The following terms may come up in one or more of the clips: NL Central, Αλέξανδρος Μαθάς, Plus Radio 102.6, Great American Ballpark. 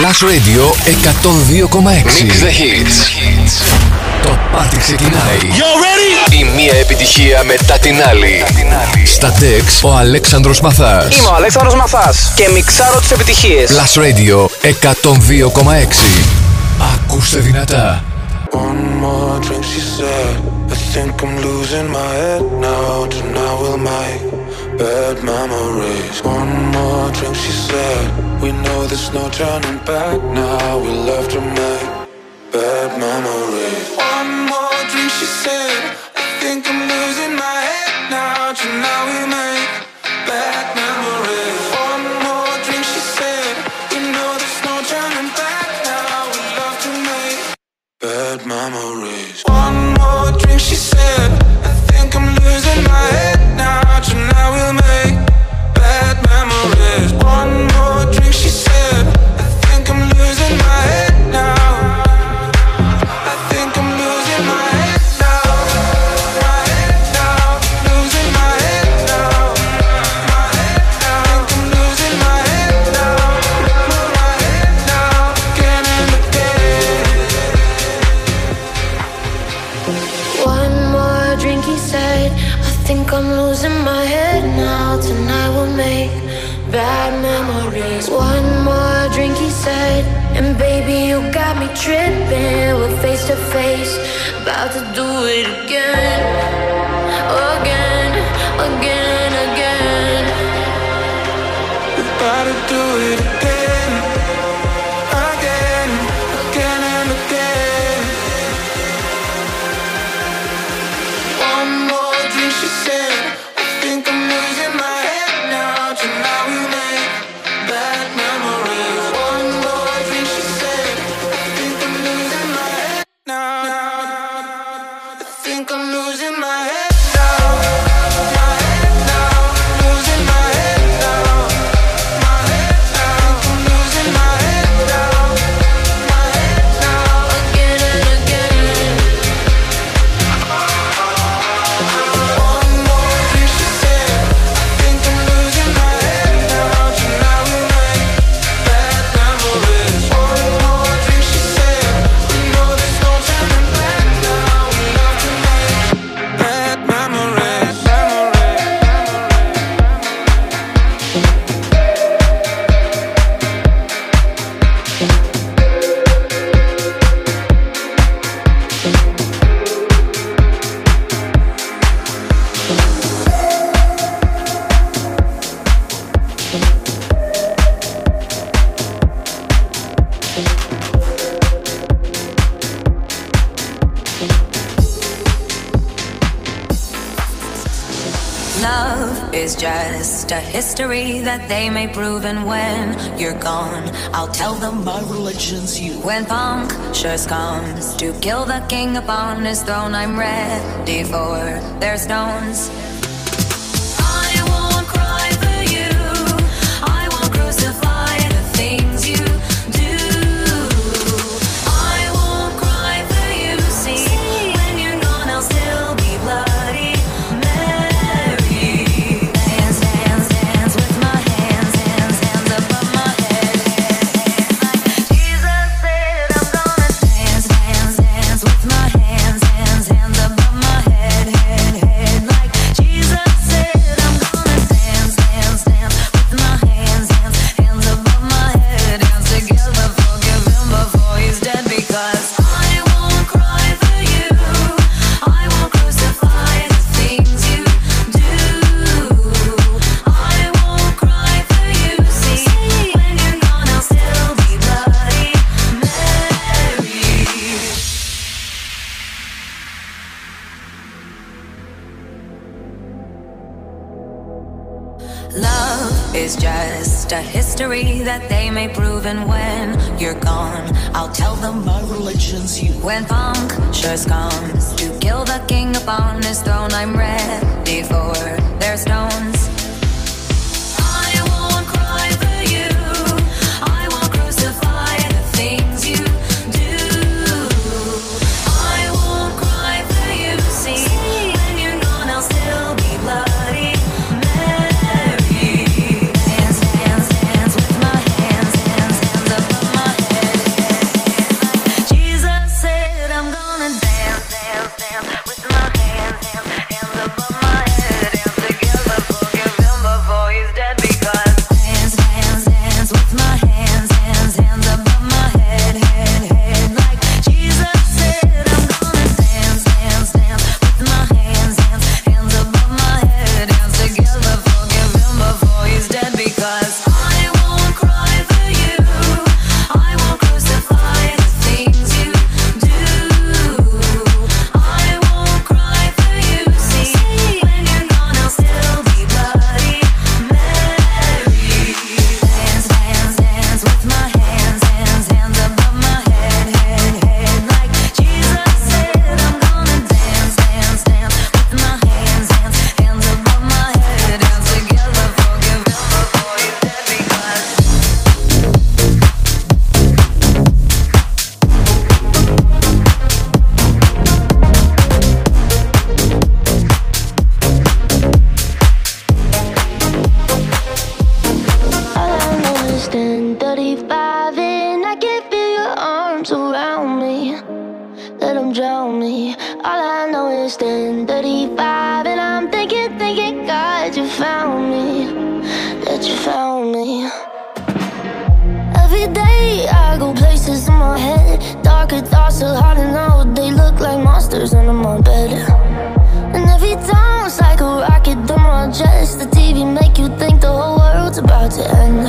Plus Radio 102,6. Mix the hits. Το πάρτι ξεκινάει. Η μία επιτυχία μετά την άλλη. Στα τεξ ο Αλέξανδρος Μαθάς. Είμαι ο Αλέξανδρος Μαθάς και μιξάρω τις επιτυχίες. Plus Radio 102,6. Ακούστε δυνατά. One more drink, she said. I think I'm losing my head now. Tonight we'll make bad memories. One more drink, she said. We know there's no turning back now. We love to make bad memories. One more drink, she said. I think I'm losing my head now. Tonight we make bad memories. One more drink, she said. We know there's no turning back now. We love to make bad memories. One more drink, she said. I think I'm losing my head now. Tonight we'll make bad memories. One more drink, she said. I think I'm losing my head now. I think I'm losing my head now. My head now. Losing my head now. My head now. I think I'm losing my head now. My head now. Again and again. One more drink, he said. I think I'm losing my head now. Tonight we'll make bad memories. One more drink, he said. And baby, you got me tripping. We're face to face, about to do it again. Again, again, again. We're about to do it again. Again, again and again. One more drink, she said. I think I'm losing my head now. Tonight we make bad memories. One more drink, she said. I think I'm losing my head now. I think I'm losing my head now. My head now. Losing my head now. My head now. I think I'm losing my head now. My head now. Again and again. One more drink, she said. I think I'm losing my head now. Tonight we make bad memories. One more drink, she said. We know there's no turning back now. We love to make bad memories. Love is just a history that they may prove, and when you're gone, I'll tell them my religion's you. When puncture comes to kill the king upon his throne, I'm ready for their stones. I won't cry for you. I won't crucify the things you do. I won't cry for you. See, when you're gone, I'll still be bloody Mary. Dance, dance, dance with my hands, hands, hands above my head. Jesus said I'm gonna dance, dance, dance with my hands, hands, hands above my head, head, head. Like Jesus said I'm gonna dance, dance, dance with my hands, hands, hands above my head. Dance together, forgive him before he's dead, because I won't cry for you. I won't crucify the things you do. I won't cry for you. See, when you're gone, I'll still be bloody Mary. Love is just a history that they may prove, and when you're gone, I'll tell them my religion's you. when puncture comes to kill the king upon his throne, I'm ready for their stones. I won't cry for you. I won't crucify the things you do. I won't cry for you. See, when you're gone, I'll still be bloody Mary. Dance, dance, dance with my hands, hands, hands above my 10:35 and I can feel your arms around me. Let them drown me. All I know is 10:35 and I'm thinking, God, you found me. That you found me. Every day I go places in my head. Darker thoughts still hiding out. They look like monsters under my bed. And every time it's like a rocket through my chest. The TV make you think the whole world's about to end.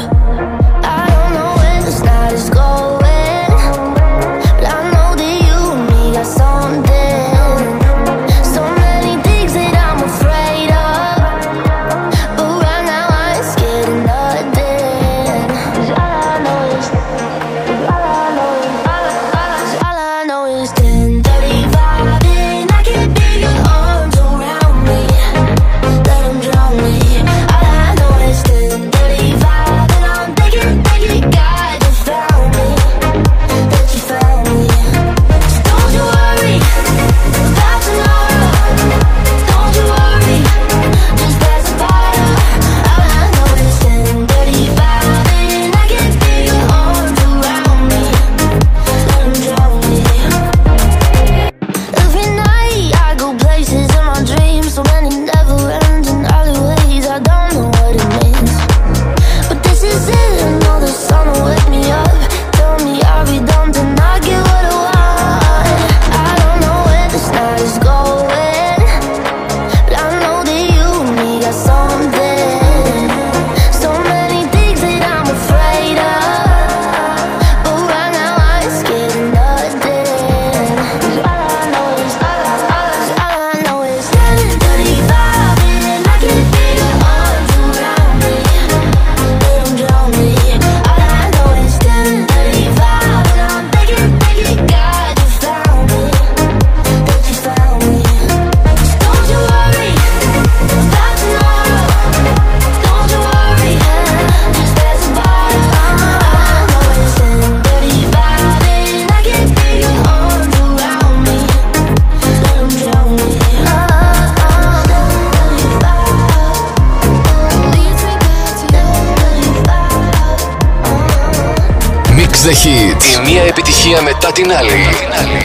Η μία επιτυχία μετά την άλλη.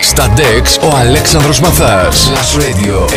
Στα Dex, ο Αλέξανδρος Μαθάς. Las Radio 102,6.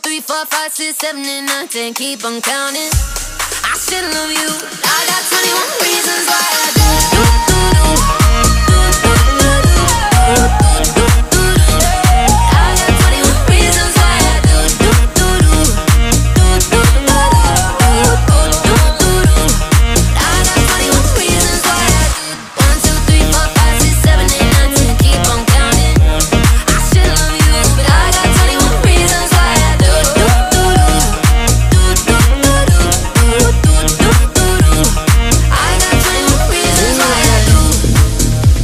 3, 4, 5, 6, 7, and 9, 10. Keep on counting. I still love you. I got 21 reasons why I do. I got 21 reasons why I do. I got 21 reasons why I do. 1, 2, 3, 4, 5, 6, 7, and 9, 10. Keep on counting. I still love you, but I got 21 reasons why I do. I got 21 reasons why I do.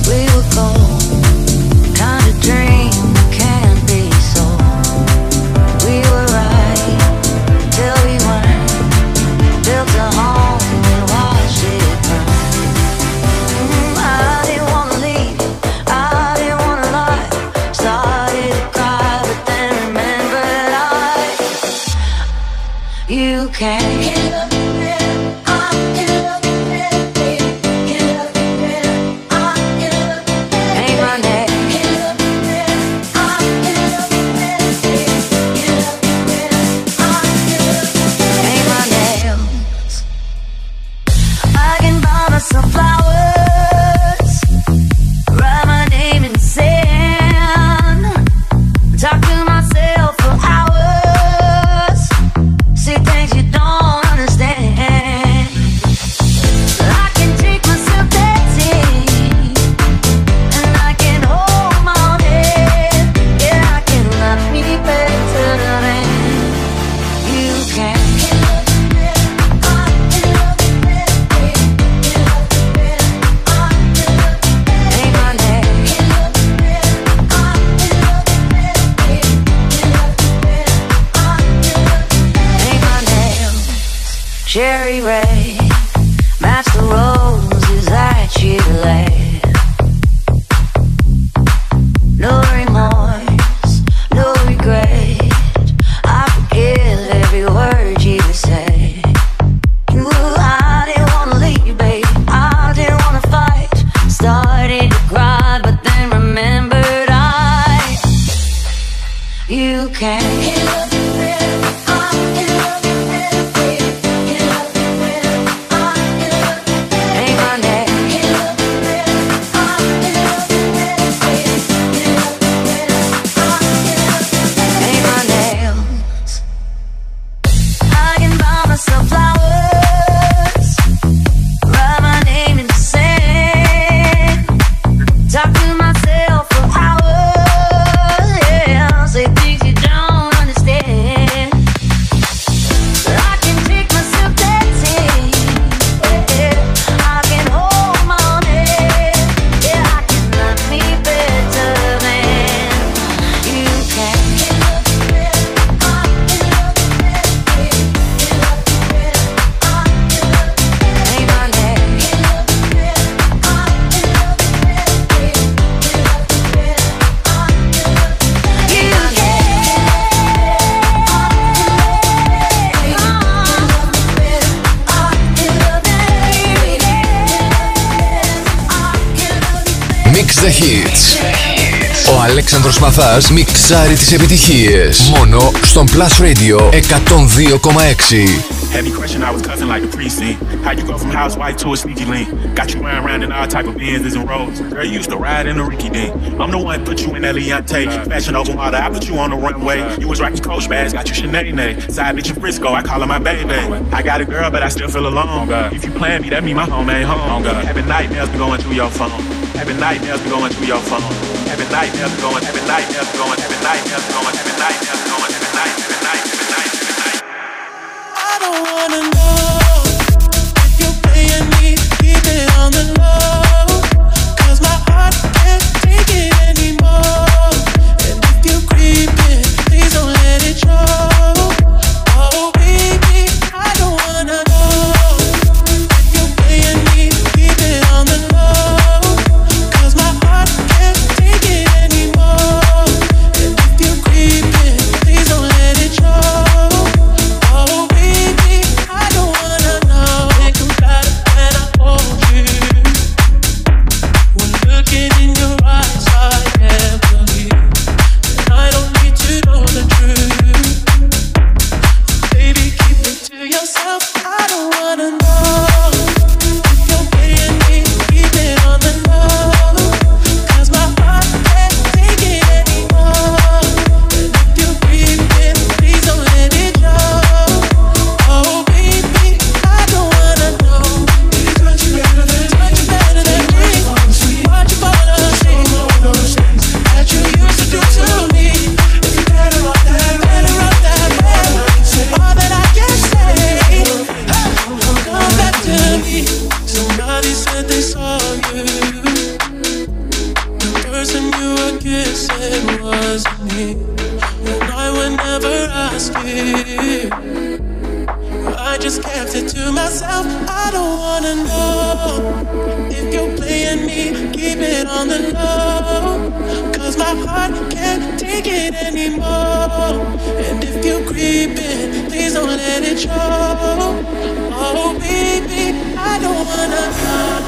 We were cold, kind of dream that can't be sold. We were right till we weren't. Built a home and watched it burn. I didn't wanna leave, I didn't wanna lie. Started to cry, but then remembered you came. Ain't my neck. Ain't my nails. I can buy myself flowers, write my name in sand, talk to myself for hours, say things you don't understand. I can take myself dancing, and I can hold my own head. Yeah, I can love me better than you can. Ain't my name. Ain't my name. Cherry red, match the roses that you laid. No remorse, no regret. I forgive every word you say. Ooh, I didn't wanna leave, babe. I didn't wanna fight. Started to cry, but then remembered you came. Ain't my neck. Ain't my nails. I can buy myself flowers, write my name in sand, talk to myself for hours. Yeah, say things you don't understand. I can take myself dancing. Yeah, I can hold my own head. Yeah, I can love me better than you can. Ain't my neck. You Mix the hits. Ο Αλέξανδρος Μαθάς μιξάρει τις επιτυχίες. Μόνο στον Plus Radio 102,6. Heavy question, I was cousin like a precinct. How you go from housewife to a sneaky link? Got you riding around in all type of Benz's and Rolls. Girl, you used to ride in a Ricky Dink. I'm the one put you in that Leontay. Fashion over water, I put you on the runway. You was rocking Coach bags, got you Sinead. Side bitch in Frisco, I call her my baby. I got a girl, but I still feel alone. If you playing me, that mean my home ain't home. Having nightmares be going through your phone. Having nightmares be going through your phone. Having nightmares be going. Having nightmares be going. Having nightmares be going. Having nightmares be going. Having nightmares be going. I don't wanna know if you're playing me, keep it on the low. 'Cause my heart can't take it anymore. And if you're creeping, please don't let it show. I don't wanna guess it wasn't me, and I would never ask it. I just kept it to myself. I don't wanna know if you're playing me. Keep it on the low, 'cause my heart can't take it anymore. And if you're creeping, please don't let it show. Oh baby, I don't wanna know.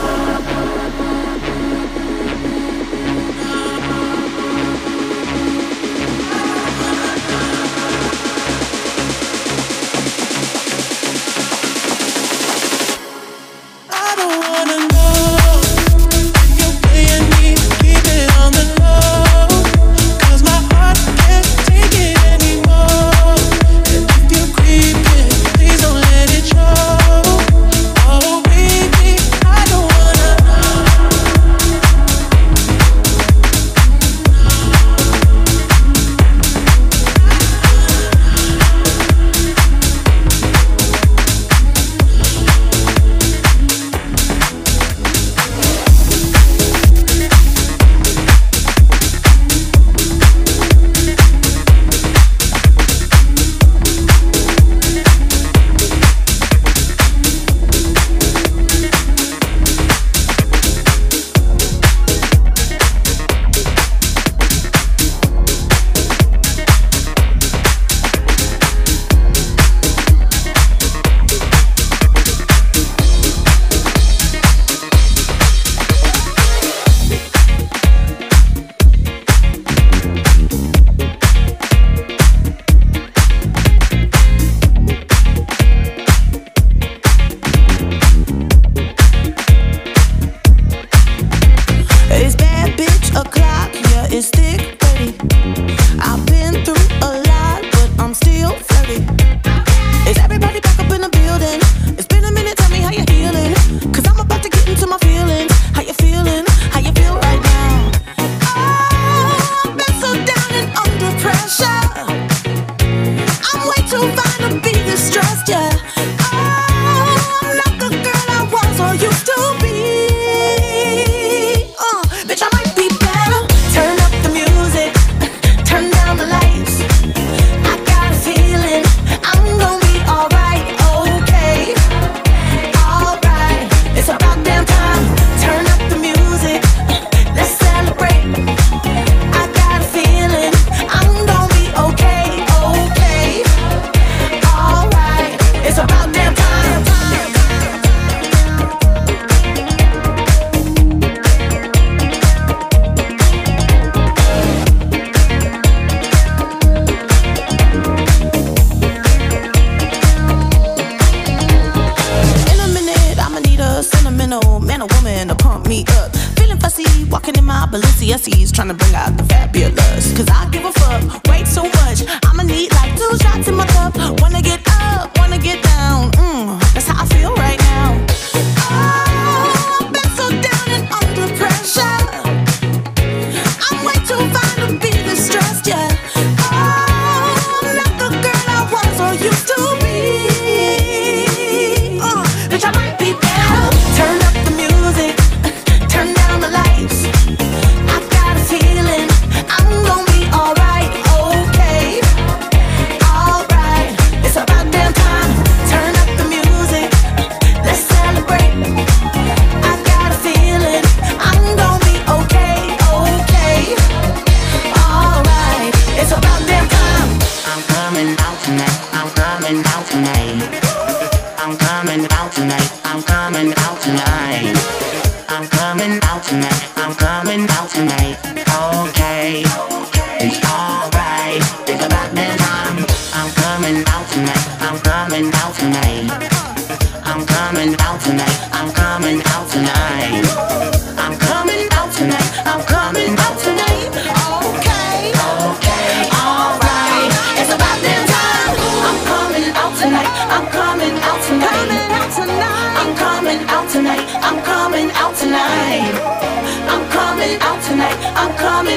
Coming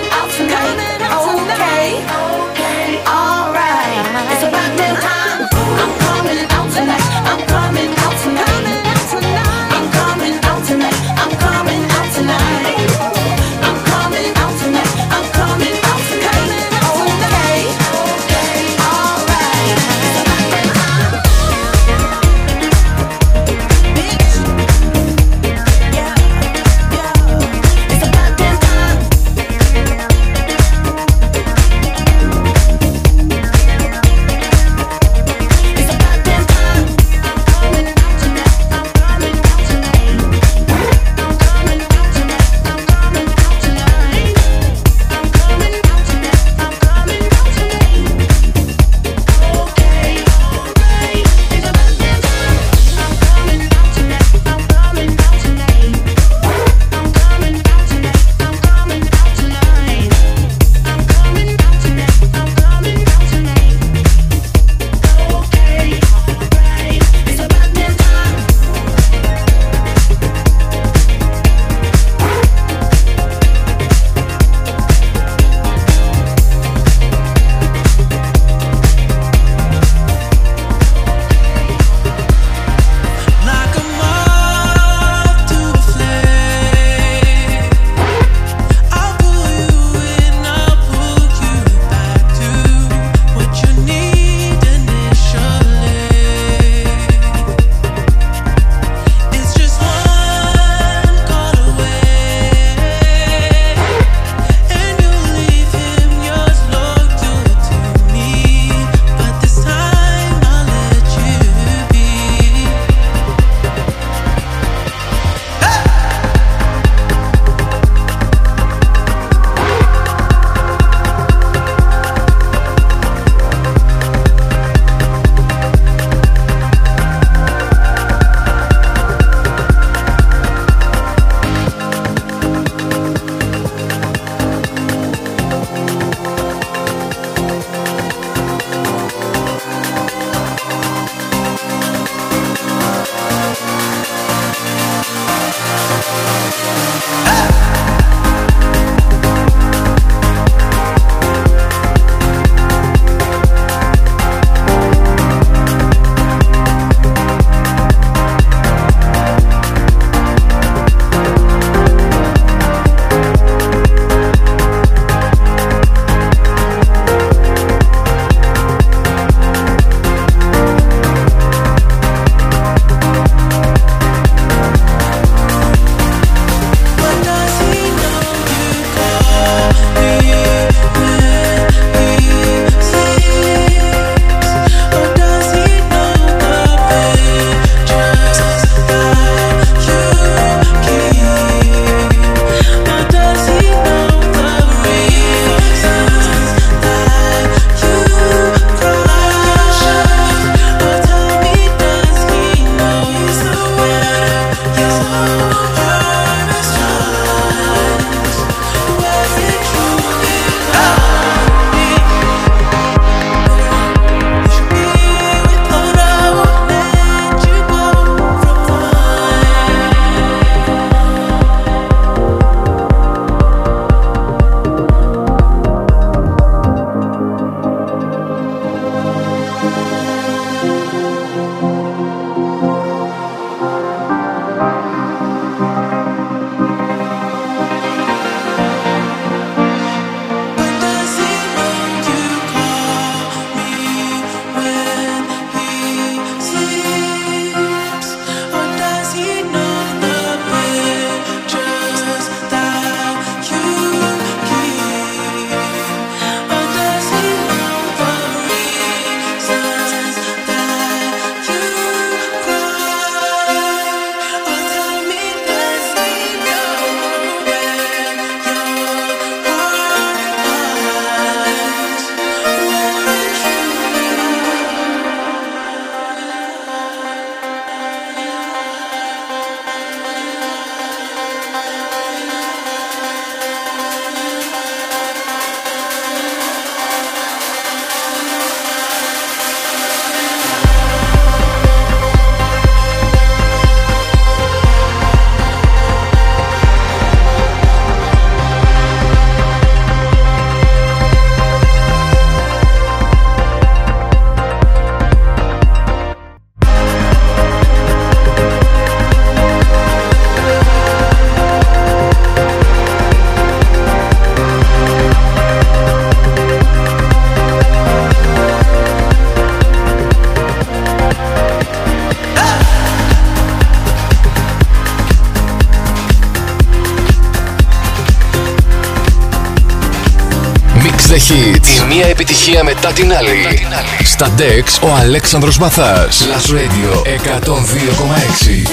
The Hits. Η μία επιτυχία μετά την άλλη. Στα Dex ο Αλέξανδρος Μαθάς. Plus Radio 102,6.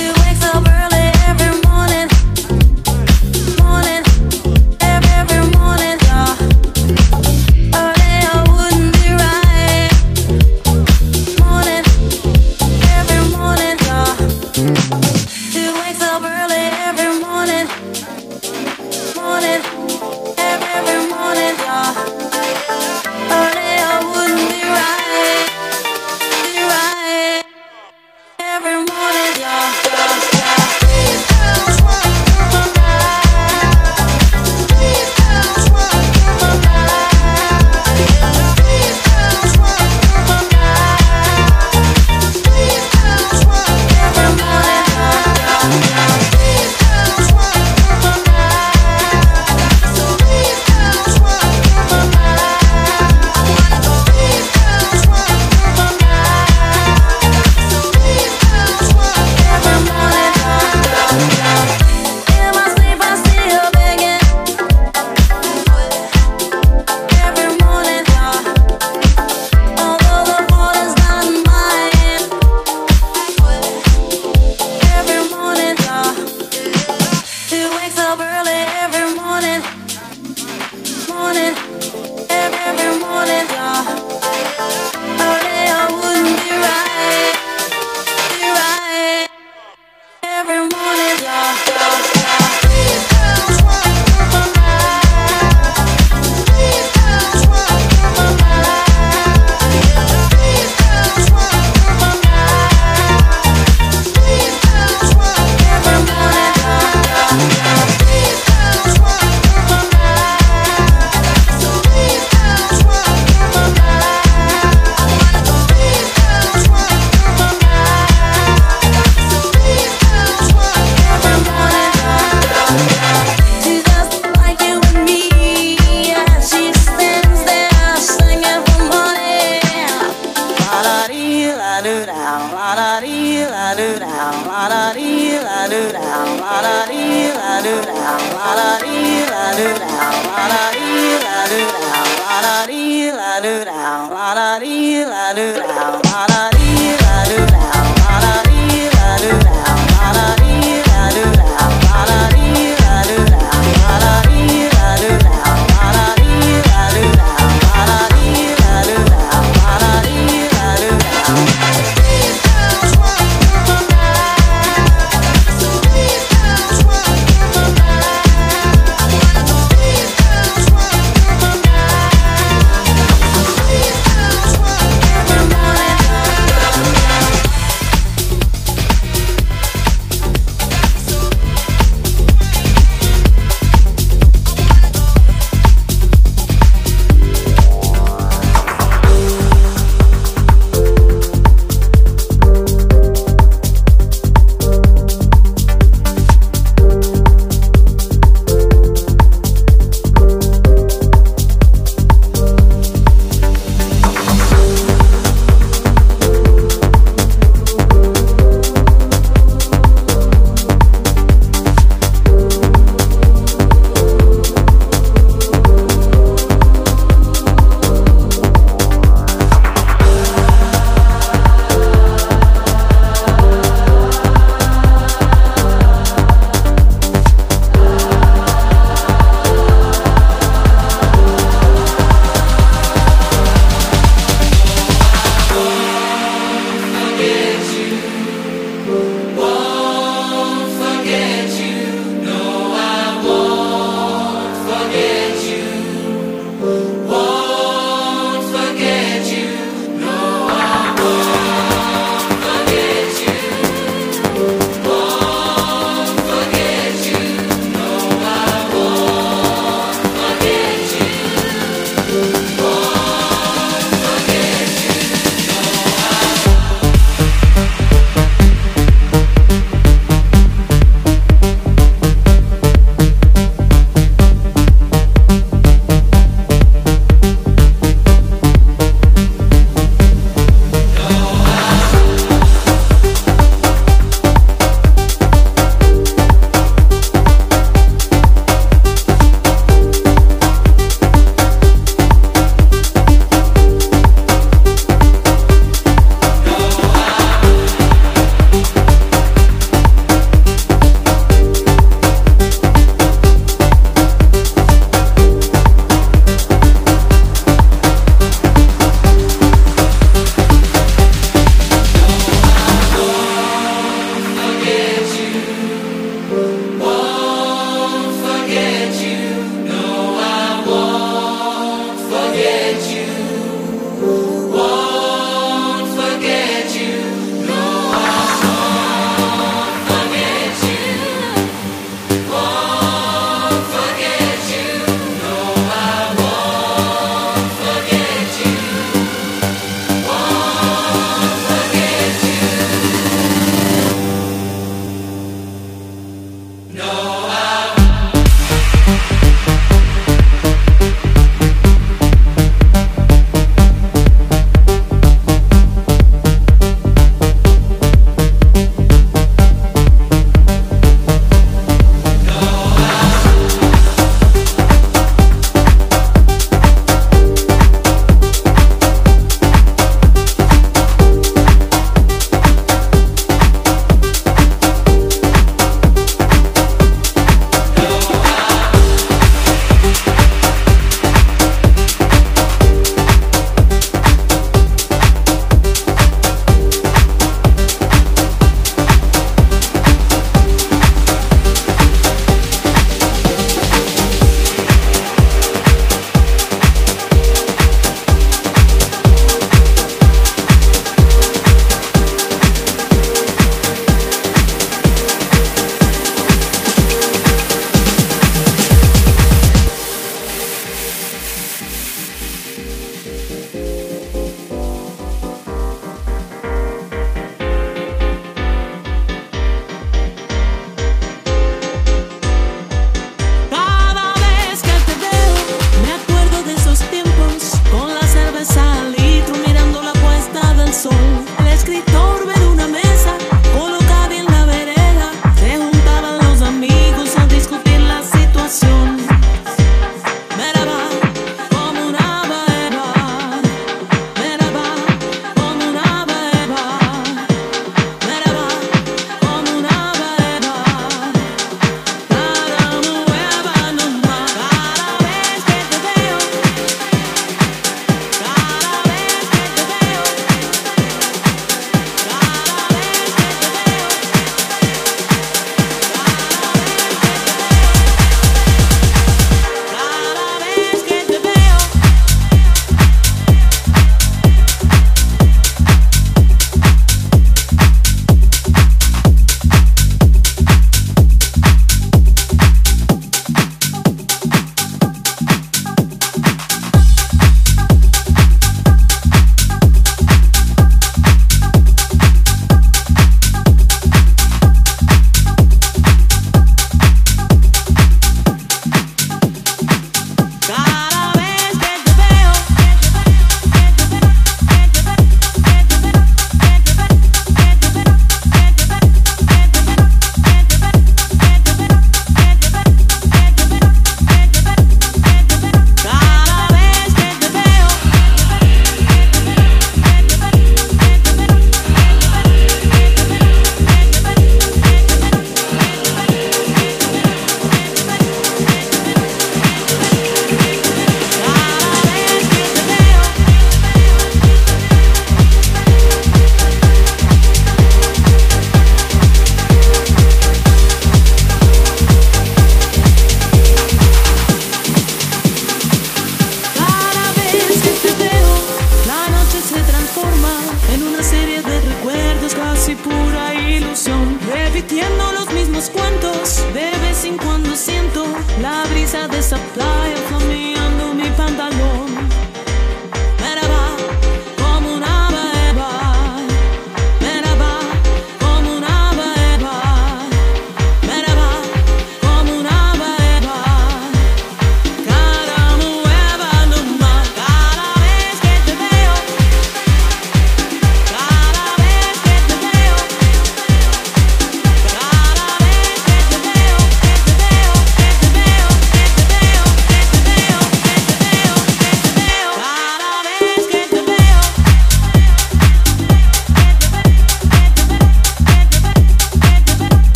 esa playa flameando mi pantalón.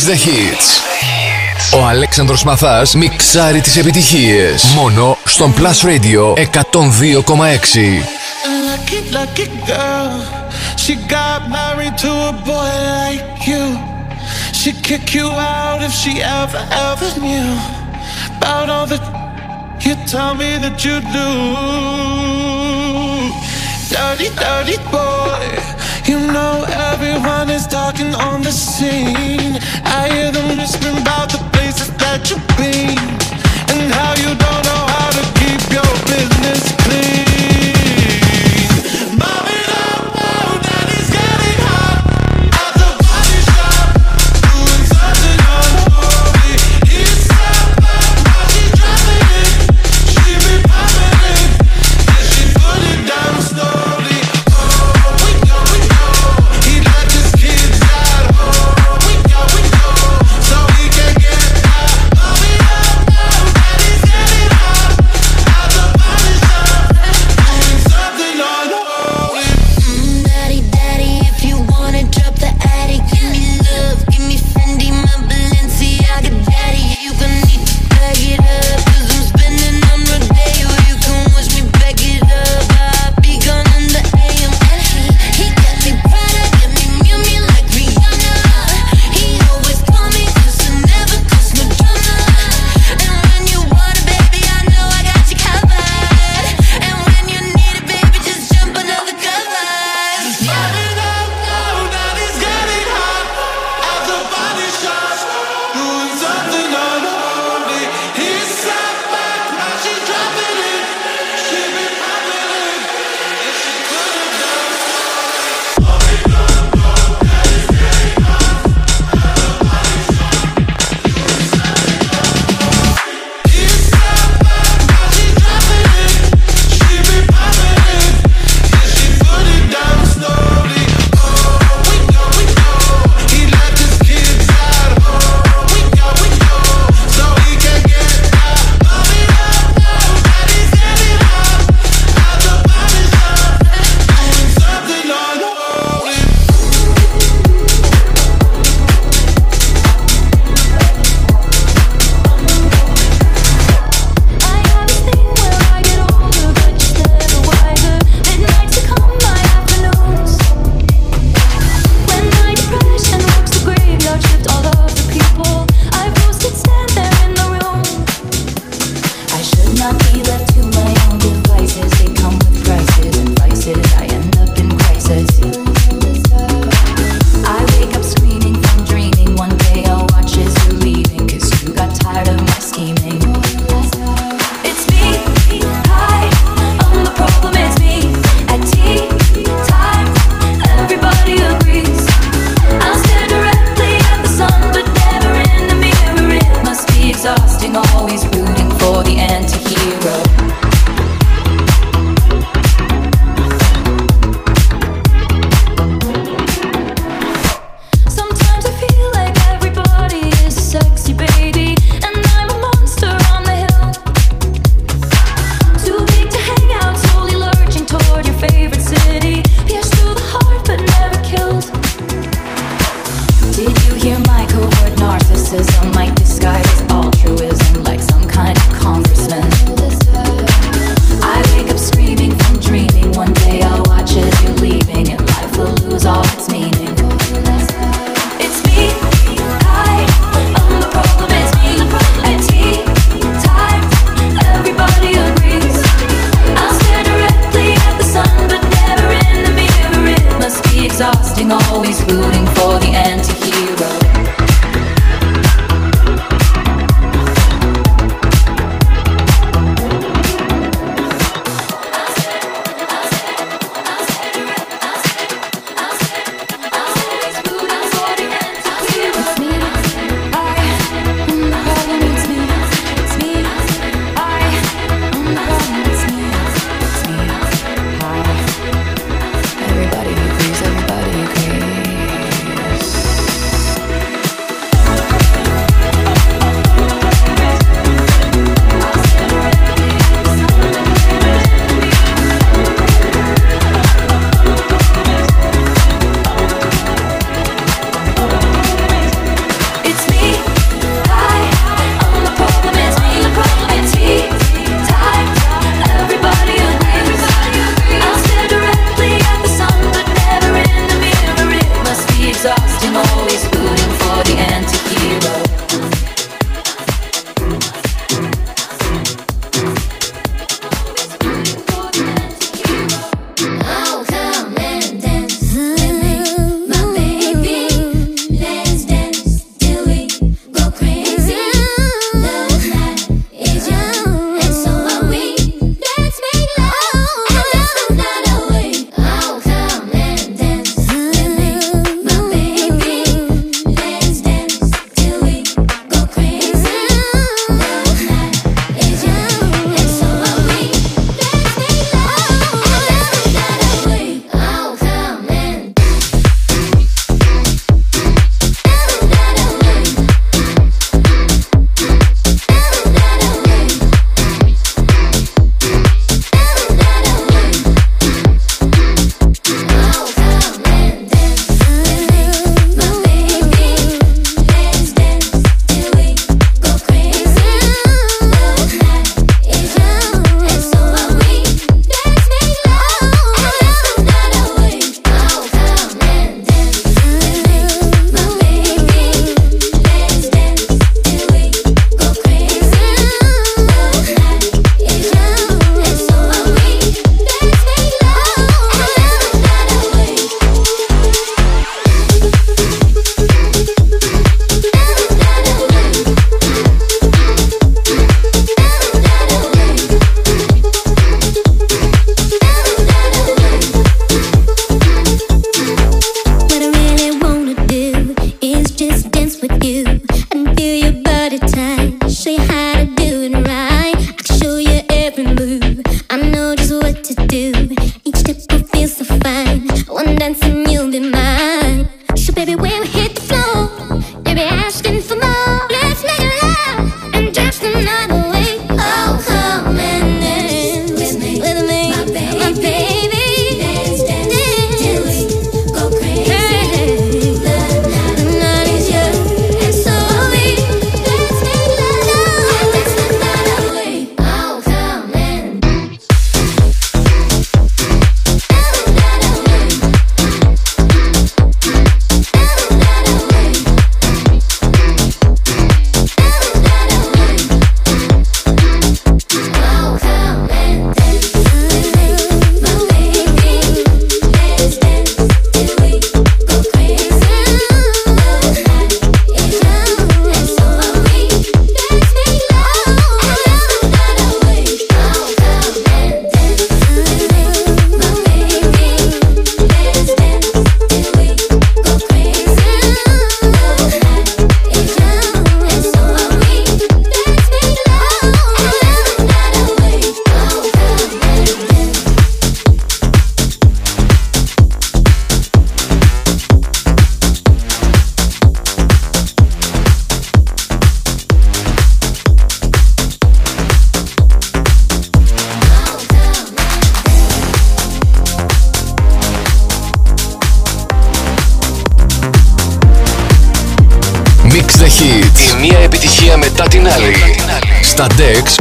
The hits. Ο Αλέξανδρος Μαθάς μιξάρει τις επιτυχίες μόνο στον Plus Radio 102,6. Lucky girl, she got married to a boy like you. She'd kick you out if she ever knew about all that you tell me that you do. Dirty boy, you know everyone is talking on the scene. I hear them whispering about the places that you've been and how you don't know how to keep your business clean.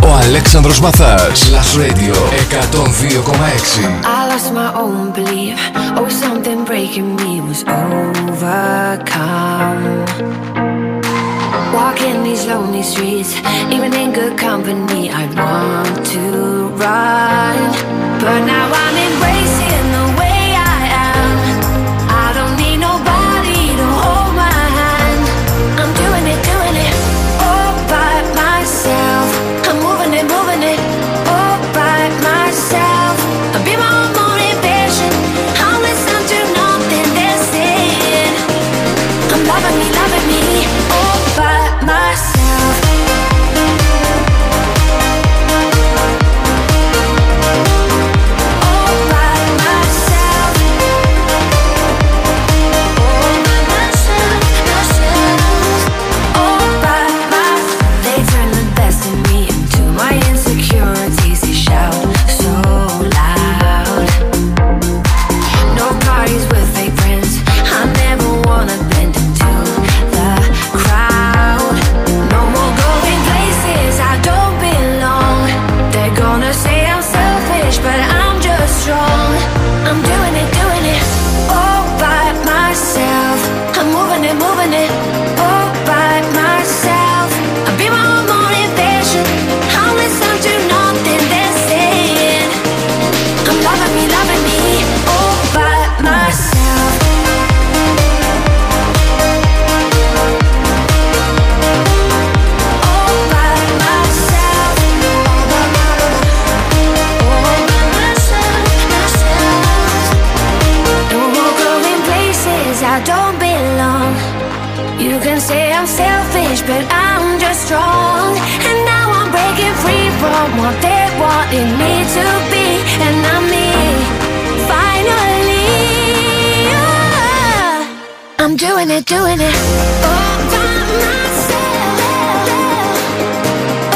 Ο Αλέξανδρος Μαθάς. Las Radio 102,6. I lost my own belief. Oh, something breaking me was overcome. Walking these lonely streets, even in good company, I want to run. But now I'm embracing the way I am. I don't need nobody to hold my hand. I'm doing it all by myself. Doing it all by myself,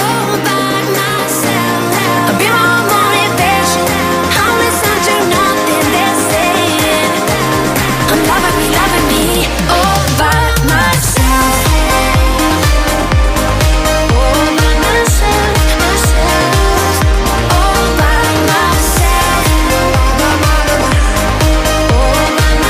all by myself. I'll be my motivation. I'll listen to nothing they're saying. I'm loving me, all by myself. All by myself, myself. All by myself. All by myself. All by myself.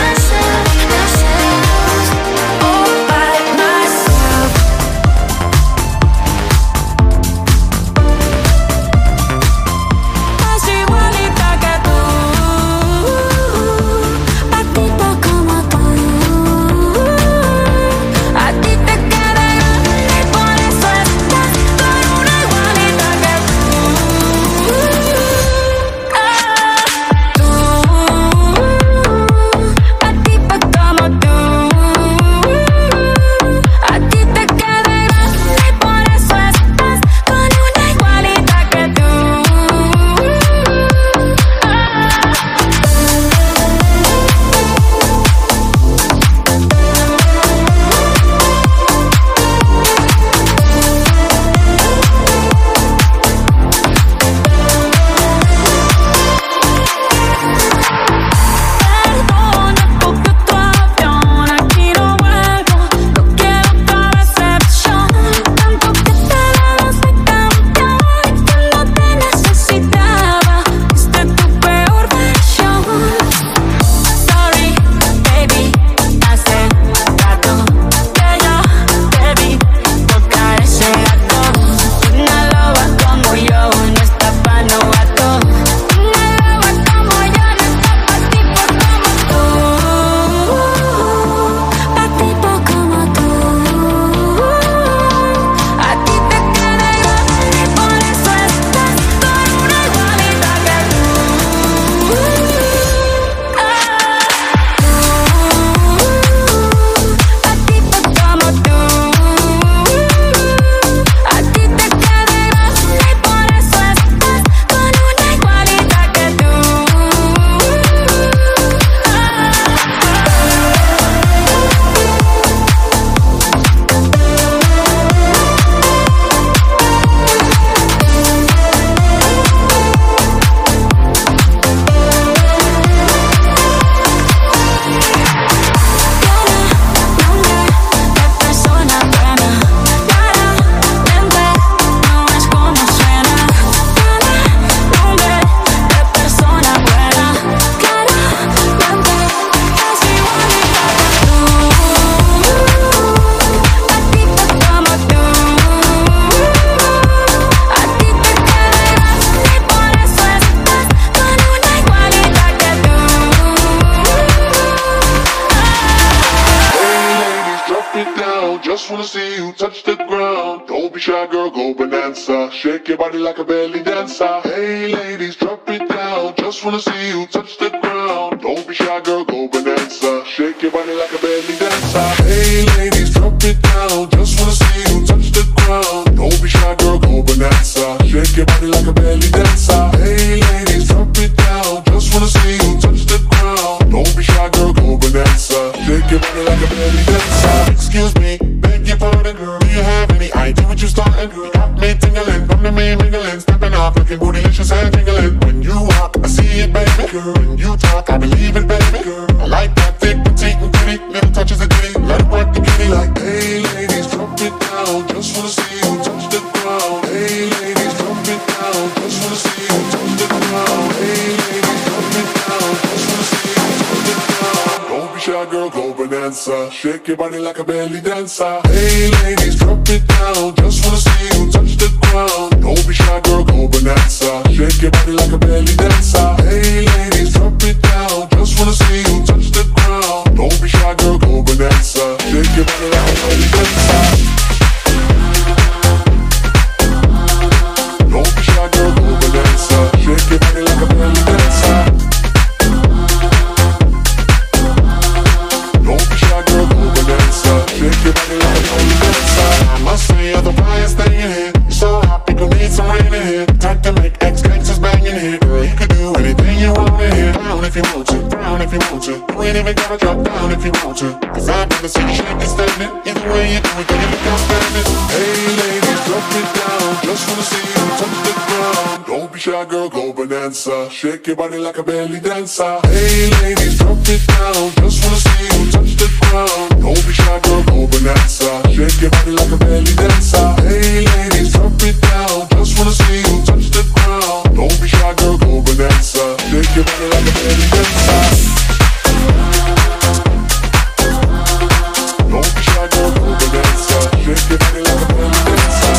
Just wanna see you touch the ground. Don't be shy, girl, go bonanza. Shake your body like a belly dancer. Hey, ladies, drop it down. Just wanna see you touch the ground. Don't be shy, girl, go bonanza. Shake your body like a belly dancer. Hey, ladies, drop it down. Just wanna see you touch the ground. Don't be shy, girl, go bonanza. Shake your body like a belly dancer. Hey, ladies, drop it down. Just wanna see you touch the ground. Don't be shy, girl, go bonanza. Shake your body like a belly dancer. Excuse me. You got me tingling, come to me mingling. Stepping off, looking bootylicious and tingling. When you walk, I see it, baby. Girl, when you talk, I believe it, baby. Girl, I like that thick, petite and pretty. Little touches of ditty, let it work the kitty. Like, hey, ladies, drop it down. Just wanna see you touch the ground. Hey, ladies, drop it down. Just wanna see you touch the ground. Hey, ladies, drop it down. Just wanna see you touch the ground. Don't be shy, girl, go bonanza. Shake your body like a belly dancer. Hey, ladies, drop it down. Just wanna see don't be shy, girl, go bonanza. Shake your body like a belly dancer. Hey, ladies, drop it down. Just wanna see you touch the ground. Don't be shy, girl, go bonanza. Shake your body like a belly dancer. Don't be shy, girl, go bonanza. Shake your body like a belly dancer. Don't be shy, girl, go bonanza. Shake your body like a belly dancer. I must say you're the brightest thing in here. Need some rain in here. Time to make ex-gangsters bang in here. Girl, you can do anything you want in here. Down if you want to, down if you want to. You ain't even gotta drop down if you want to. Cause I've never seen you shake and standing. Either way you do it, then you look outstanding. Hey ladies, drop it down. Just wanna see you touch the ground. Don't be shy, girl, go bonanza. Shake your body like a belly dancer. Hey ladies, drop it down. Just wanna see you touch the ground. Don't be shy, girl, go bonanza. Shake your body like a belly dancer. Hey ladies, drop it down. Just wanna see you touch the ground. Don't be shy, girl, go bonanza. Shake your body like a belly dancer. Don't be shy, girl, go bonanza. Shake your body like a belly dancer.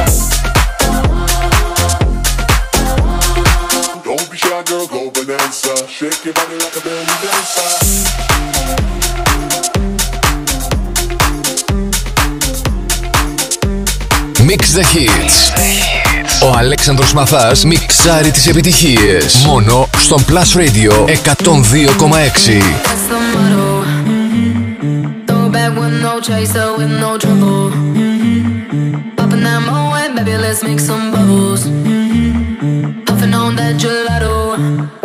Don't be shy, girl, go bonanza. Shake your body like a belly dancer. Mix the hits. Ο Αλέξανδρος Μαθάς μιξάρει τις επιτυχίες. Μόνο στον Plus Radio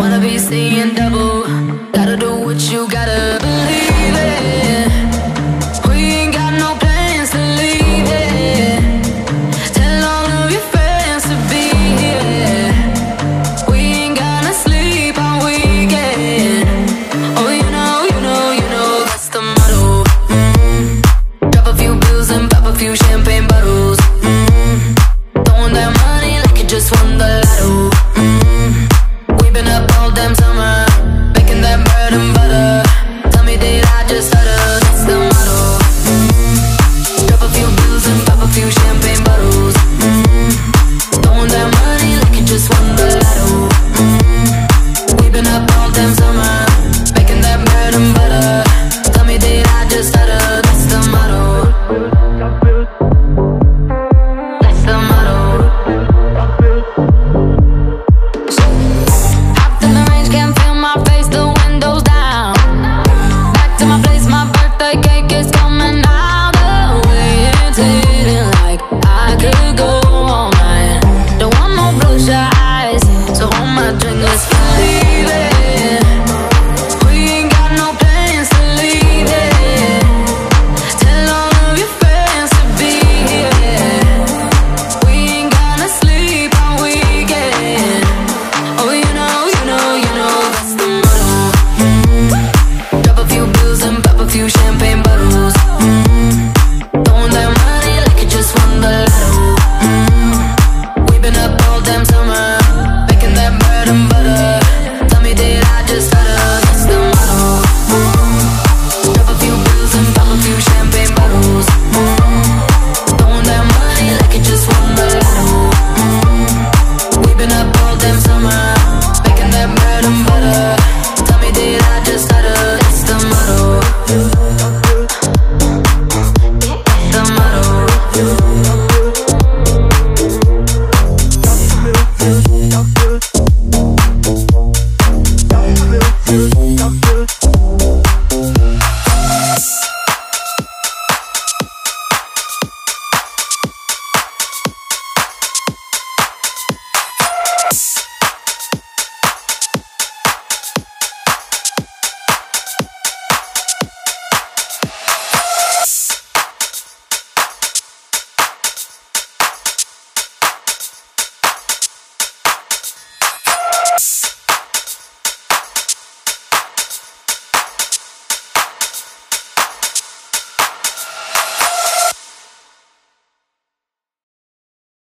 102,6.